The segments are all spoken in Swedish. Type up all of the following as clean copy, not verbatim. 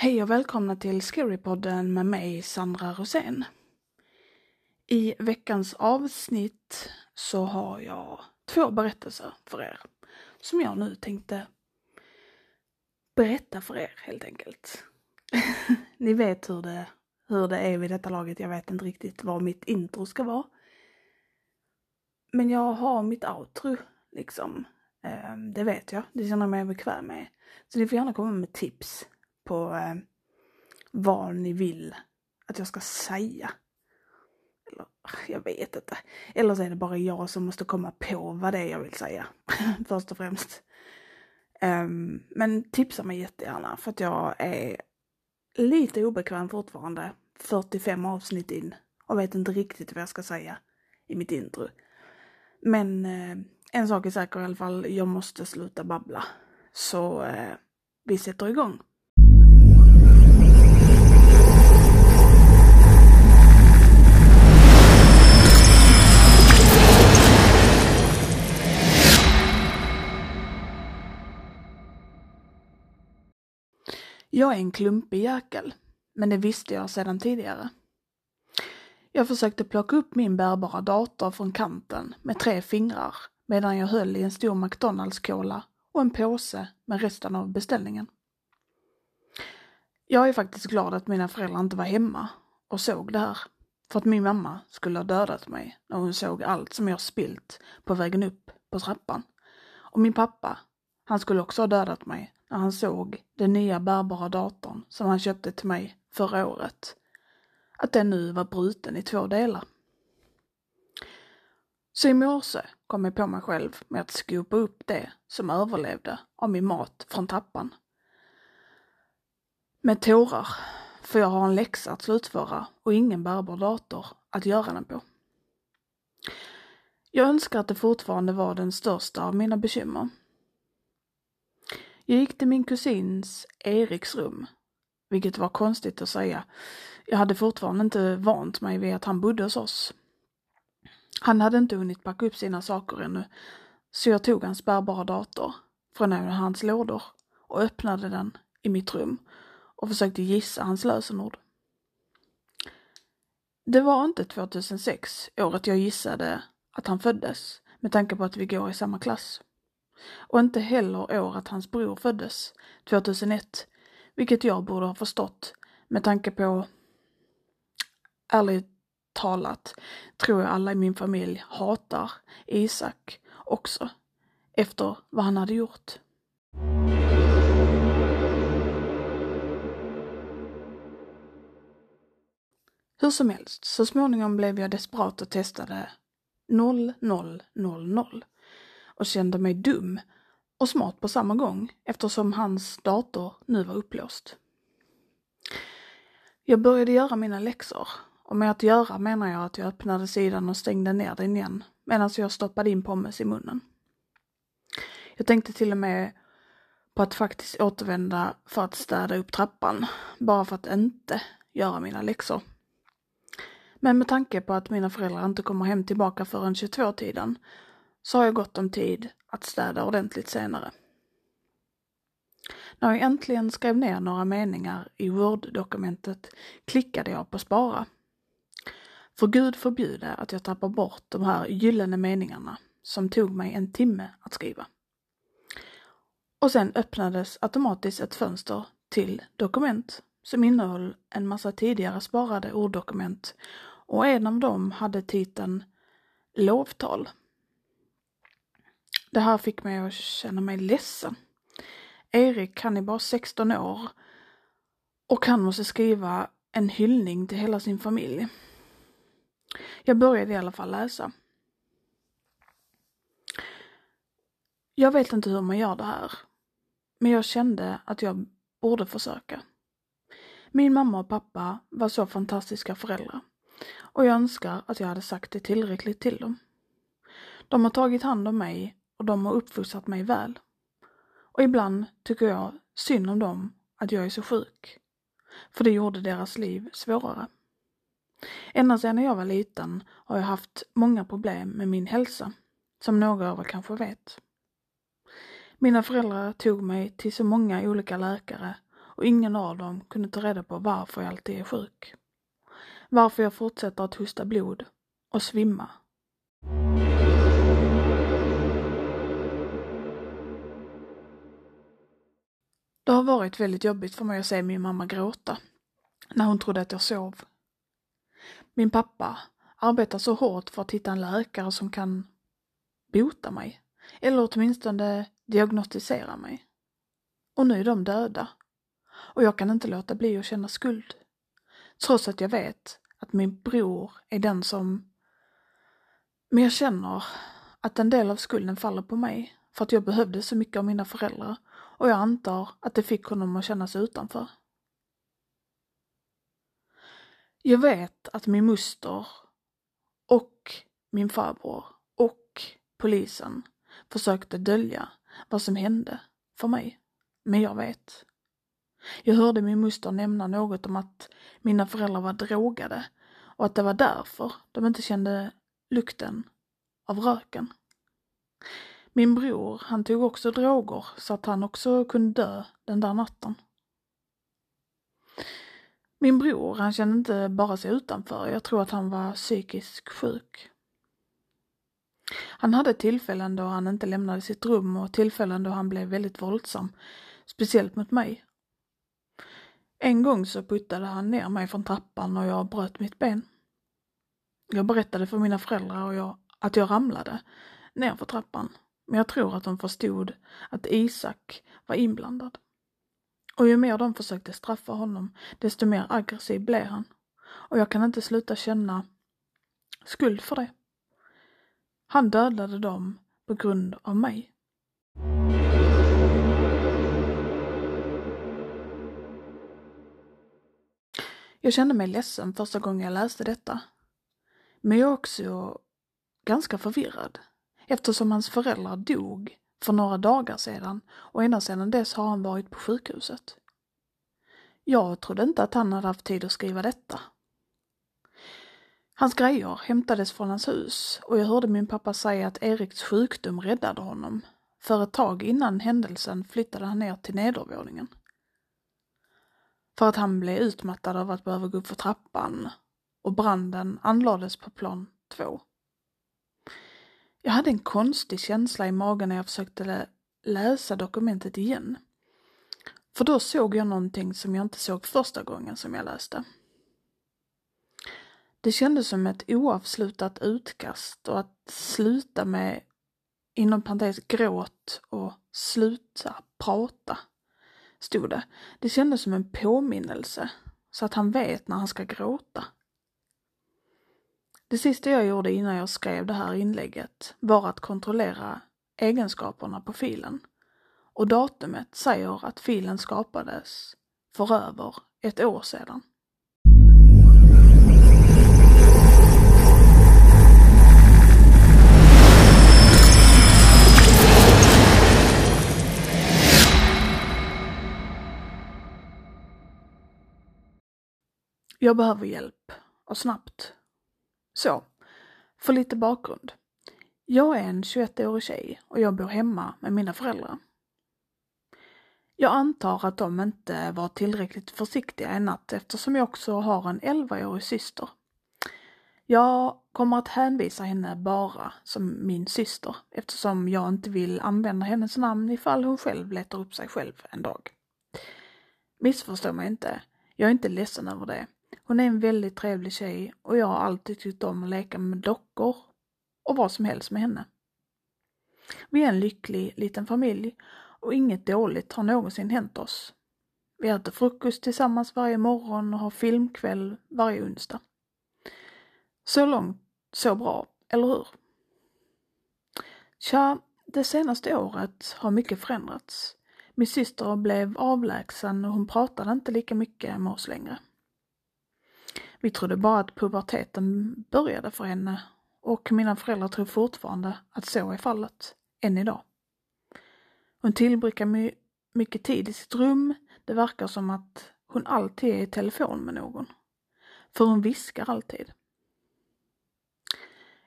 Hej och välkomna till Scarypodden med mig, Sandra Rosén. I veckans avsnitt så har jag 2 berättelser för er som jag nu tänkte berätta för er helt enkelt. Ni vet hur det är vid detta laget, jag vet inte riktigt vad mitt intro ska vara. Men jag har mitt outro liksom, det vet jag, det känner jag mig bekväm med. Så ni får gärna komma med tips på vad ni vill att jag ska säga. Eller, jag vet inte. Eller så är det bara jag som måste komma på vad det är jag vill säga. Först och främst. Men tipsa mig jättegärna. För att jag är lite obekväm fortfarande. 45 avsnitt in. Och vet inte riktigt vad jag ska säga i mitt intro. Men en sak är säker i alla fall. Jag måste sluta babbla. Så vi sätter igång. Jag är en klumpig jäkel, men det visste jag sedan tidigare. Jag försökte plocka upp min bärbara dator från kanten med 3 fingrar medan jag höll i en stor McDonald's-kola och en påse med resten av beställningen. Jag är faktiskt glad att mina föräldrar inte var hemma och såg det här, för att min mamma skulle ha dödat mig när hon såg allt som jag spillt på vägen upp på trappan. Och min pappa, han skulle också ha dödat mig när han såg den nya bärbara datorn som han köpte till mig förra året, att den nu var bruten i 2 delar. Så i morse kom jag på mig själv med att skopa upp det som överlevde av min mat från trappan. Med tårar, för jag har en läxa att slutföra och ingen bärbar dator att göra den på. Jag önskar att det fortfarande var den största av mina bekymmer. Jag gick till min kusins Eriks rum, vilket var konstigt att säga. Jag hade fortfarande inte vant mig vid att han bodde hos oss. Han hade inte hunnit packa upp sina saker ännu, så jag tog hans bärbara dator från en av hans lådor och öppnade den i mitt rum och försökte gissa hans lösenord. Det var inte 2006, året jag gissade att han föddes, med tanke på att vi går i samma klass. Och inte heller året hans bror föddes, 2001, vilket jag borde ha förstått med tanke på, ärligt talat, tror jag alla i min familj hatar Isak också, efter vad han hade gjort. Hur som helst, så småningom blev jag desperat och testade 0000. Och kände mig dum och smart på samma gång eftersom hans dator nu var upplåst. Jag började göra mina läxor, och med att göra menar jag att jag öppnade sidan och stängde ner den igen medan jag stoppade in pommes i munnen. Jag tänkte till och med på att faktiskt återvända för att städa upp trappan, bara för att inte göra mina läxor. Men med tanke på att mina föräldrar inte kommer hem tillbaka förrän 22-tiden, så har jag gott om tid att städa ordentligt senare. När jag äntligen skrev ner några meningar i Word-dokumentet klickade jag på spara. För Gud förbjude att jag tappar bort de här gyllene meningarna som tog mig en timme att skriva. Och sen öppnades automatiskt ett fönster till dokument som innehöll en massa tidigare sparade orddokument, och en av dem hade titeln Lovtal. Det här fick mig att känna mig ledsen. Erik, han är bara 16 år och han måste skriva en hyllning till hela sin familj. Jag började i alla fall läsa. Jag vet inte hur man gör det här, men jag kände att jag borde försöka. Min mamma och pappa var så fantastiska föräldrar, och jag önskar att jag hade sagt det tillräckligt till dem. De har tagit hand om mig och de har uppfostrat mig väl. Och ibland tycker jag synd om dem att jag är så sjuk, för det gjorde deras liv svårare. Ända sedan jag var liten har jag haft många problem med min hälsa, som några av er kanske vet. Mina föräldrar tog mig till så många olika läkare och ingen av dem kunde ta reda på varför jag alltid är sjuk. Varför jag fortsätter att hosta blod och svimma. Det har varit väldigt jobbigt för mig att se min mamma gråta när hon trodde att jag sov. Min pappa arbetar så hårt för att hitta en läkare som kan bota mig. Eller åtminstone diagnostisera mig. Och nu är de döda. Och jag kan inte låta bli att känna skuld. Trots att jag vet att min bror är den som... Men jag känner att en del av skulden faller på mig. För att jag behövde så mycket av mina föräldrar. Och jag antar att det fick honom att känna sig utanför. Jag vet att min moster och min farbror och polisen försökte dölja vad som hände för mig. Men jag vet. Jag hörde min moster nämna något om att mina föräldrar var drogade och att det var därför de inte kände lukten av röken. Min bror, han tog också droger så att han också kunde dö den där natten. Min bror, han kände inte bara sig utanför. Jag tror att han var psykiskt sjuk. Han hade tillfällen då han inte lämnade sitt rum och tillfällen då han blev väldigt våldsam. Speciellt mot mig. En gång så puttade han ner mig från trappan och jag bröt mitt ben. Jag berättade för mina föräldrar och att jag ramlade ner för trappan. Men jag tror att de förstod att Isak var inblandad. Och ju mer de försökte straffa honom, desto mer aggressiv blev han. Och jag kan inte sluta känna skuld för det. Han dödade dem på grund av mig. Jag kände mig ledsen första gången jag läste detta. Men jag är också ganska förvirrad. Eftersom hans föräldrar dog för några dagar sedan och ända sedan dess har han varit på sjukhuset. Jag trodde inte att han hade haft tid att skriva detta. Hans grejer hämtades från hans hus och jag hörde min pappa säga att Eriks sjukdom räddade honom. För ett tag innan händelsen flyttade han ner till nedervåningen. För att han blev utmattad av att behöva gå upp för trappan och branden anlades på plan 2. Jag hade en konstig känsla i magen när jag försökte läsa dokumentet igen. För då såg jag någonting som jag inte såg första gången som jag läste. Det kändes som ett oavslutat utkast och att sluta med inom parentes gråt och sluta prata stod det. Det kändes som en påminnelse så att han vet när han ska gråta. Det sista jag gjorde innan jag skrev det här inlägget var att kontrollera egenskaperna på filen. Och datumet säger att filen skapades för över ett år sedan. Jag behöver hjälp och snabbt. Så, för lite bakgrund. Jag är en 21-årig tjej och jag bor hemma med mina föräldrar. Jag antar att de inte var tillräckligt försiktiga en natt eftersom jag också har en 11-årig syster. Jag kommer att hänvisa henne bara som min syster eftersom jag inte vill använda hennes namn ifall hon själv letar upp sig själv en dag. Missförstå mig inte, jag är inte ledsen över det. Hon är en väldigt trevlig tjej och jag har alltid tyckt om att leka med dockor och vad som helst med henne. Vi är en lycklig liten familj och inget dåligt har någonsin hänt oss. Vi äter frukost tillsammans varje morgon och har filmkväll varje onsdag. Så långt, så bra, eller hur? Tja, det senaste året har mycket förändrats. Min syster blev avlägsen och hon pratade inte lika mycket med oss längre. Vi trodde bara att puberteten började för henne och mina föräldrar tror fortfarande att så är fallet än idag. Hon tillbringar mycket tid i sitt rum. Det verkar som att hon alltid är i telefon med någon. För hon viskar alltid.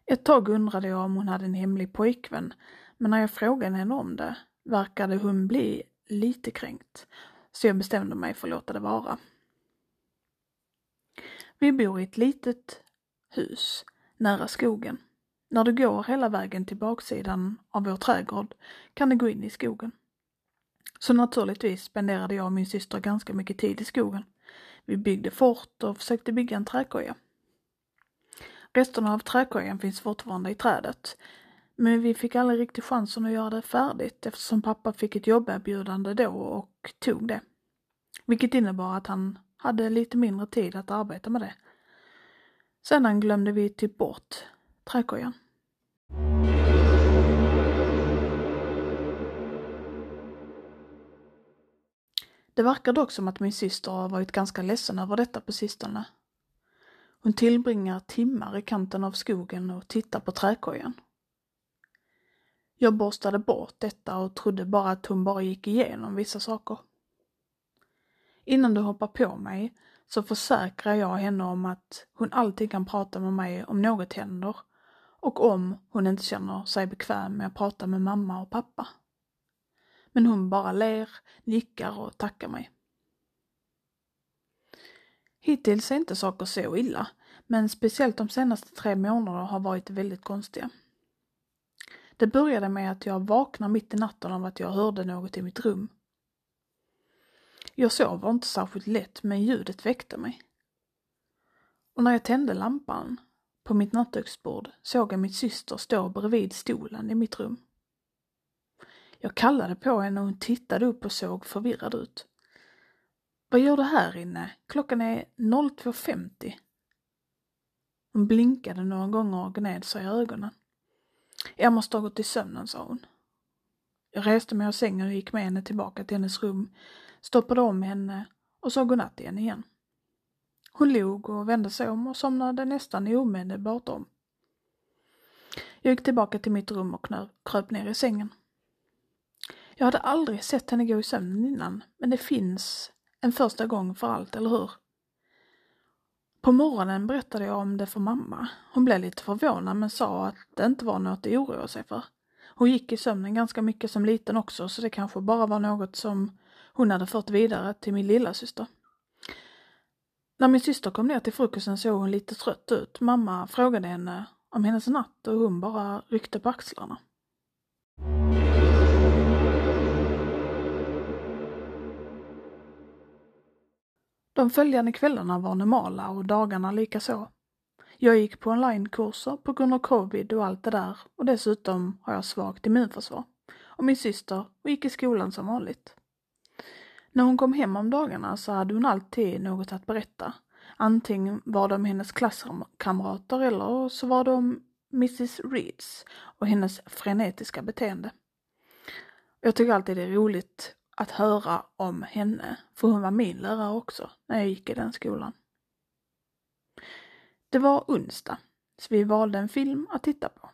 Ett tag undrade jag om hon hade en hemlig pojkvän men när jag frågade henne om det verkade hon bli lite kränkt. så jag bestämde mig för att låta det vara. Vi bor i ett litet hus nära skogen. När du går hela vägen till baksidan av vår trädgård kan du gå in i skogen. Så naturligtvis spenderade jag och min syster ganska mycket tid i skogen. Vi byggde fort och försökte bygga en träkoja. Resterna av träkojan finns fortfarande i trädet. Men vi fick aldrig riktigt chansen att göra det färdigt eftersom pappa fick ett jobberbjudande då och tog det. Vilket innebar att han hade lite mindre tid att arbeta med det. Sedan glömde vi typ bort träkojan. Det verkar dock som att min syster har varit ganska ledsen över detta på sistone. Hon tillbringar timmar i kanten av skogen och tittar på träkojan. Jag borstade bort detta och trodde bara att hon bara gick igenom vissa saker. Innan du hoppar på mig så försäkrar jag henne om att hon alltid kan prata med mig om något händer och om hon inte känner sig bekväm med att prata med mamma och pappa. Men hon bara ler, nickar och tackar mig. Hittills är inte saker så illa, men speciellt de senaste 3 månaderna har varit väldigt konstiga. Det började med att jag vaknade mitt i natten av att jag hörde något i mitt rum. Jag sov inte särskilt lätt, men ljudet väckte mig. Och när jag tände lampan på mitt nattduksbord såg jag min syster stå bredvid stolen i mitt rum. Jag kallade på henne och hon tittade upp och såg förvirrad ut. Vad gör du här inne? Klockan är 02.50. Hon blinkade några gånger och gned sig i ögonen. Jag måste ha gått i sömnen, sa hon. Jag reste mig av sängen och gick med henne tillbaka till hennes rum, stoppade om henne och sa godnatt till henne igen. Hon log och vände sig om och somnade nästan omedelbart om. Jag gick tillbaka till mitt rum och kröp ner i sängen. Jag hade aldrig sett henne gå i sömnen innan, men det finns en första gång för allt, eller hur? På morgonen berättade jag om det för mamma. Hon blev lite förvånad men sa att det inte var något att oroa sig för. Hon gick i sömnen ganska mycket som liten också, så det kanske bara var något som hon hade fört vidare till min lilla syster. När min syster kom ner till frukosten såg hon lite trött ut. Mamma frågade henne om hennes natt och hon bara ryckte på axlarna. De följande kvällarna var normala och dagarna lika så. Jag gick på onlinekurser på grund av covid och allt det där och dessutom har jag svagt immunförsvar. Och min syster gick i skolan som vanligt. När hon kom hem om dagarna så hade hon alltid något att berätta. Antingen var de hennes klasskamrater eller så var de Mrs. Reeds och hennes frenetiska beteende. Jag tycker alltid det är roligt att höra om henne, för hon var min lärare också när jag gick i den skolan. Det var onsdag, så vi valde en film att titta på.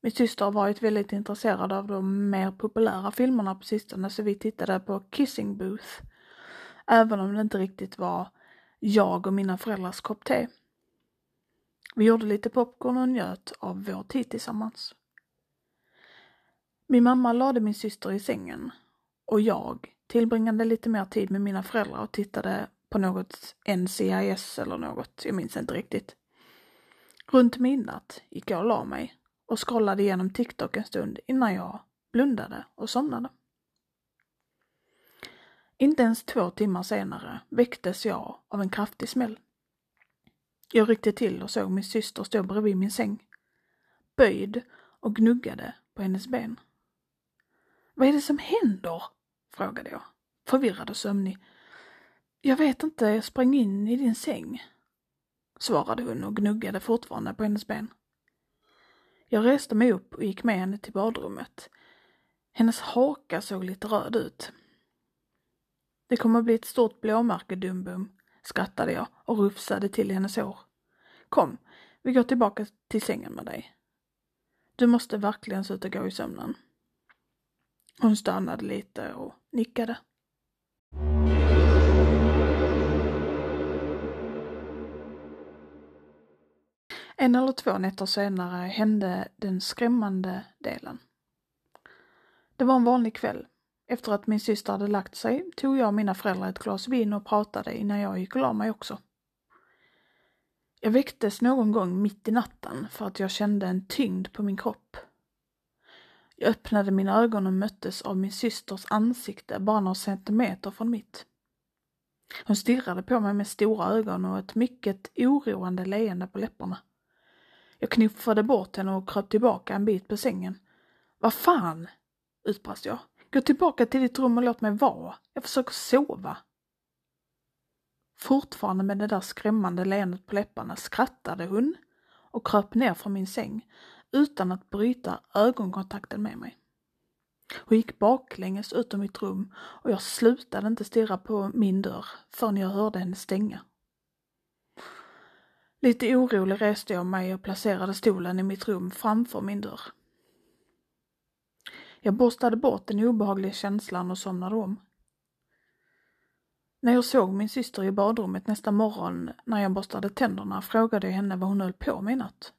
Min syster har varit väldigt intresserad av de mer populära filmerna på sistone, så vi tittade på Kissing Booth, även om det inte riktigt var jag och mina föräldrars kopp te. Vi gjorde lite popcorn och njöt av vår tid tillsammans. Min mamma lade min syster i sängen och jag tillbringade lite mer tid med mina föräldrar och tittade på något NCIS eller något, jag minns inte riktigt. Runt midnatt gick jag och la mig och scrollade igenom TikTok en stund innan jag blundade och somnade. Inte ens 2 timmar senare väcktes jag av en kraftig smäll. Jag ryckte till och såg min syster stå bredvid min säng, böjd och gnuggade på hennes ben. Vad är det som händer? Frågade jag, förvirrad och sömnig. Jag vet inte, jag sprang in i din säng, svarade hon och gnuggade fortfarande på hennes ben. Jag reste mig upp och gick med henne till badrummet. Hennes haka såg lite röd ut. Det kommer att bli ett stort blåmärke, dumbum, skrattade jag och rufsade till hennes hår. Kom, vi går tillbaka till sängen med dig. Du måste verkligen sluta gå i sömnen. Hon stannade lite och nickade. En eller 2 nätter senare hände den skrämmande delen. Det var en vanlig kväll. Efter att min syster hade lagt sig tog jag och mina föräldrar ett glas vin och pratade innan jag gick och la mig också. Jag väcktes någon gång mitt i natten för att jag kände en tyngd på min kropp. Jag öppnade mina ögon och möttes av min systers ansikte bara några centimeter från mitt. Hon stirrade på mig med stora ögon och ett mycket oroande leende på läpparna. Jag knuffade bort henne och kröp tillbaka en bit på sängen. Vad fan, utbrast jag. Gå tillbaka till ditt rum och låt mig vara. Jag försöker sova. Fortfarande med det där skrämmande leendet på läpparna skrattade hon och kröp ner från min säng utan att bryta ögonkontakten med mig. Hon gick baklänges ut ur mitt rum och jag slutade inte stirra på min dörr förrän jag hörde henne stänga. Lite orolig reste jag mig och placerade stolen i mitt rum framför min dörr. Jag borstade bort den obehagliga känslan och somnade om. När jag såg min syster i badrummet nästa morgon när jag borstade tänderna frågade jag henne vad hon höll på med i natt.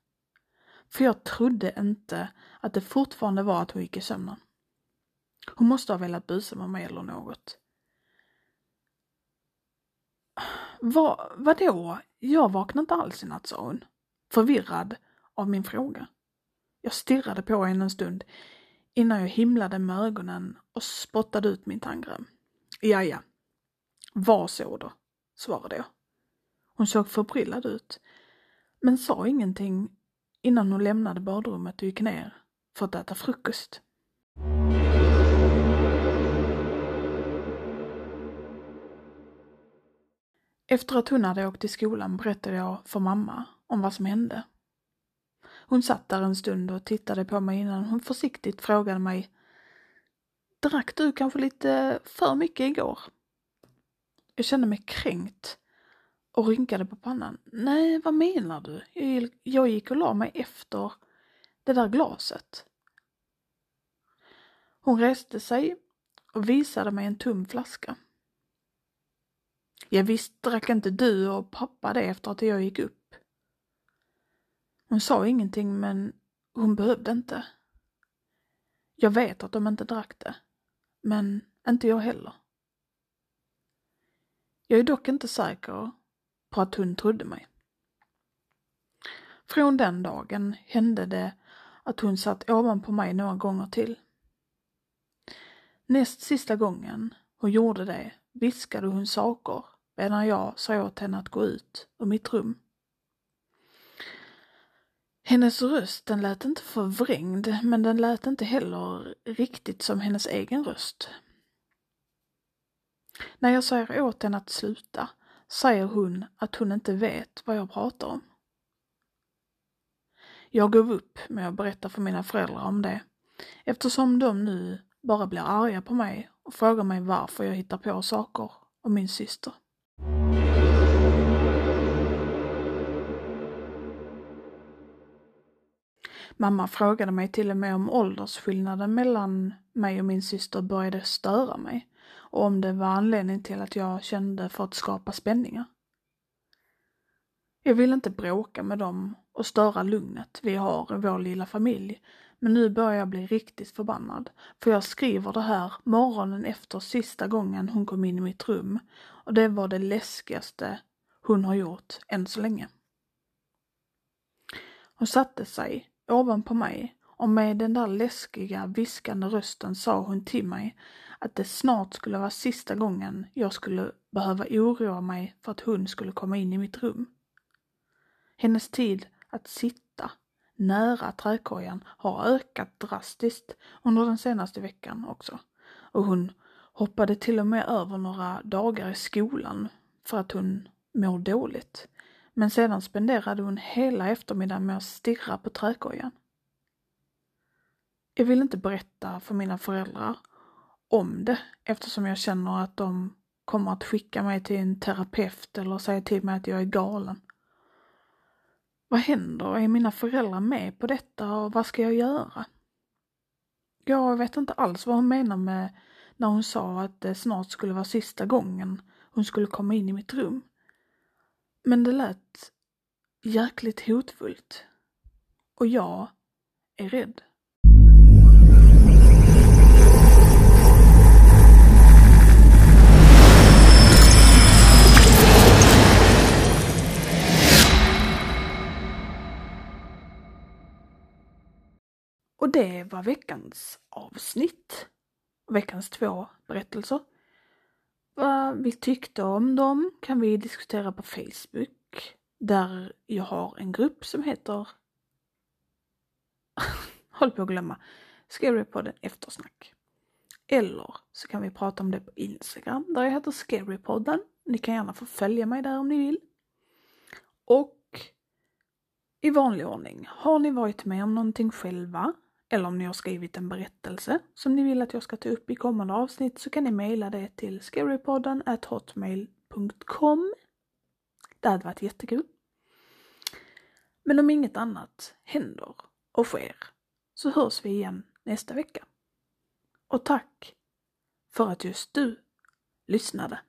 För jag trodde inte att det fortfarande var att hon gick i sömnen. Hon måste ha velat busa med mig eller något. Vadå? Jag vaknade inte alls i natt, sa hon. Förvirrad av min fråga. Jag stirrade på henne en stund innan jag himlade med ögonen och spottade ut min tandkräm. Jaja. Vad så då? Svarade jag. Hon såg förbryllad ut. Men sa ingenting innan hon lämnade badrummet och gick ner för att äta frukost. Efter att hon hade åkt till skolan berättade jag för mamma om vad som hände. Hon satt där en stund och tittade på mig innan hon försiktigt frågade mig: Drack du kanske lite för mycket igår? Jag kände mig kränkt och rynkade på pannan. Nej, vad menar du? Jag gick och la mig efter det där glaset. Hon reste sig och visade mig en tom flaska. Jag visst drack inte du och pappa det efter att jag gick upp. Hon sa ingenting, men hon behövde inte. Jag vet att de inte drack det, men inte jag heller. Jag är dock inte säker på att hon trodde mig. Från den dagen hände det att hon satt ovanpå mig några gånger till. Näst sista gången hon gjorde det viskade hon saker medan jag sa åt henne att gå ut ur mitt rum. Hennes röst, den lät inte förvrängd, men den lät inte heller riktigt som hennes egen röst. När jag säger åt henne att sluta säger hon att hon inte vet vad jag pratar om. Jag gav upp med att berätta för mina föräldrar om det eftersom de nu bara blir arga på mig och frågar mig varför jag hittar på saker om min syster. Mamma frågade mig till och med om åldersskillnaden mellan mig och min syster började störa mig och om det var anledning till att jag kände för att skapa spänningar. Jag ville inte bråka med dem och störa lugnet vi har i vår lilla familj, men nu börjar jag bli riktigt förbannad för jag skriver det här morgonen efter sista gången hon kom in i mitt rum och det var det läskigaste hon har gjort än så länge. Hon satte sig ovanpå mig och med den där läskiga viskande rösten sa hon till mig att det snart skulle vara sista gången jag skulle behöva oroa mig för att hon skulle komma in i mitt rum. Hennes tid att sitta nära träkojan har ökat drastiskt under den senaste veckan också. Och hon hoppade till och med över några dagar i skolan för att hon mår dåligt. Men sedan spenderade hon hela eftermiddagen med att stirra på träkojan. Jag vill inte berätta för mina föräldrar om det eftersom jag känner att de kommer att skicka mig till en terapeut eller säga till mig att jag är galen. Vad händer? Är mina föräldrar med på detta och vad ska jag göra? Jag vet inte alls vad hon menar med när hon sa att det snart skulle vara sista gången hon skulle komma in i mitt rum. Men det lät jäkligt hotfullt och jag är rädd. det var veckans avsnitt. Veckans 2 berättelser. Vad vi tyckte om dem kan vi diskutera på Facebook. Där jag har en grupp som heter... håll på att glömma. Scarypodden eftersnack. Eller så kan vi prata om det på Instagram. Där jag heter Scarypodden. Ni kan gärna få följa mig där om ni vill. Och i vanlig ordning. Har ni varit med om någonting själva? Eller om ni har skrivit en berättelse som ni vill att jag ska ta upp i kommande avsnitt, så kan ni mejla det till scarpodden@hotmail.com. Det hade varit jättekul. Men om inget annat händer och sker, så hörs vi igen nästa vecka. Och tack för att just du lyssnade.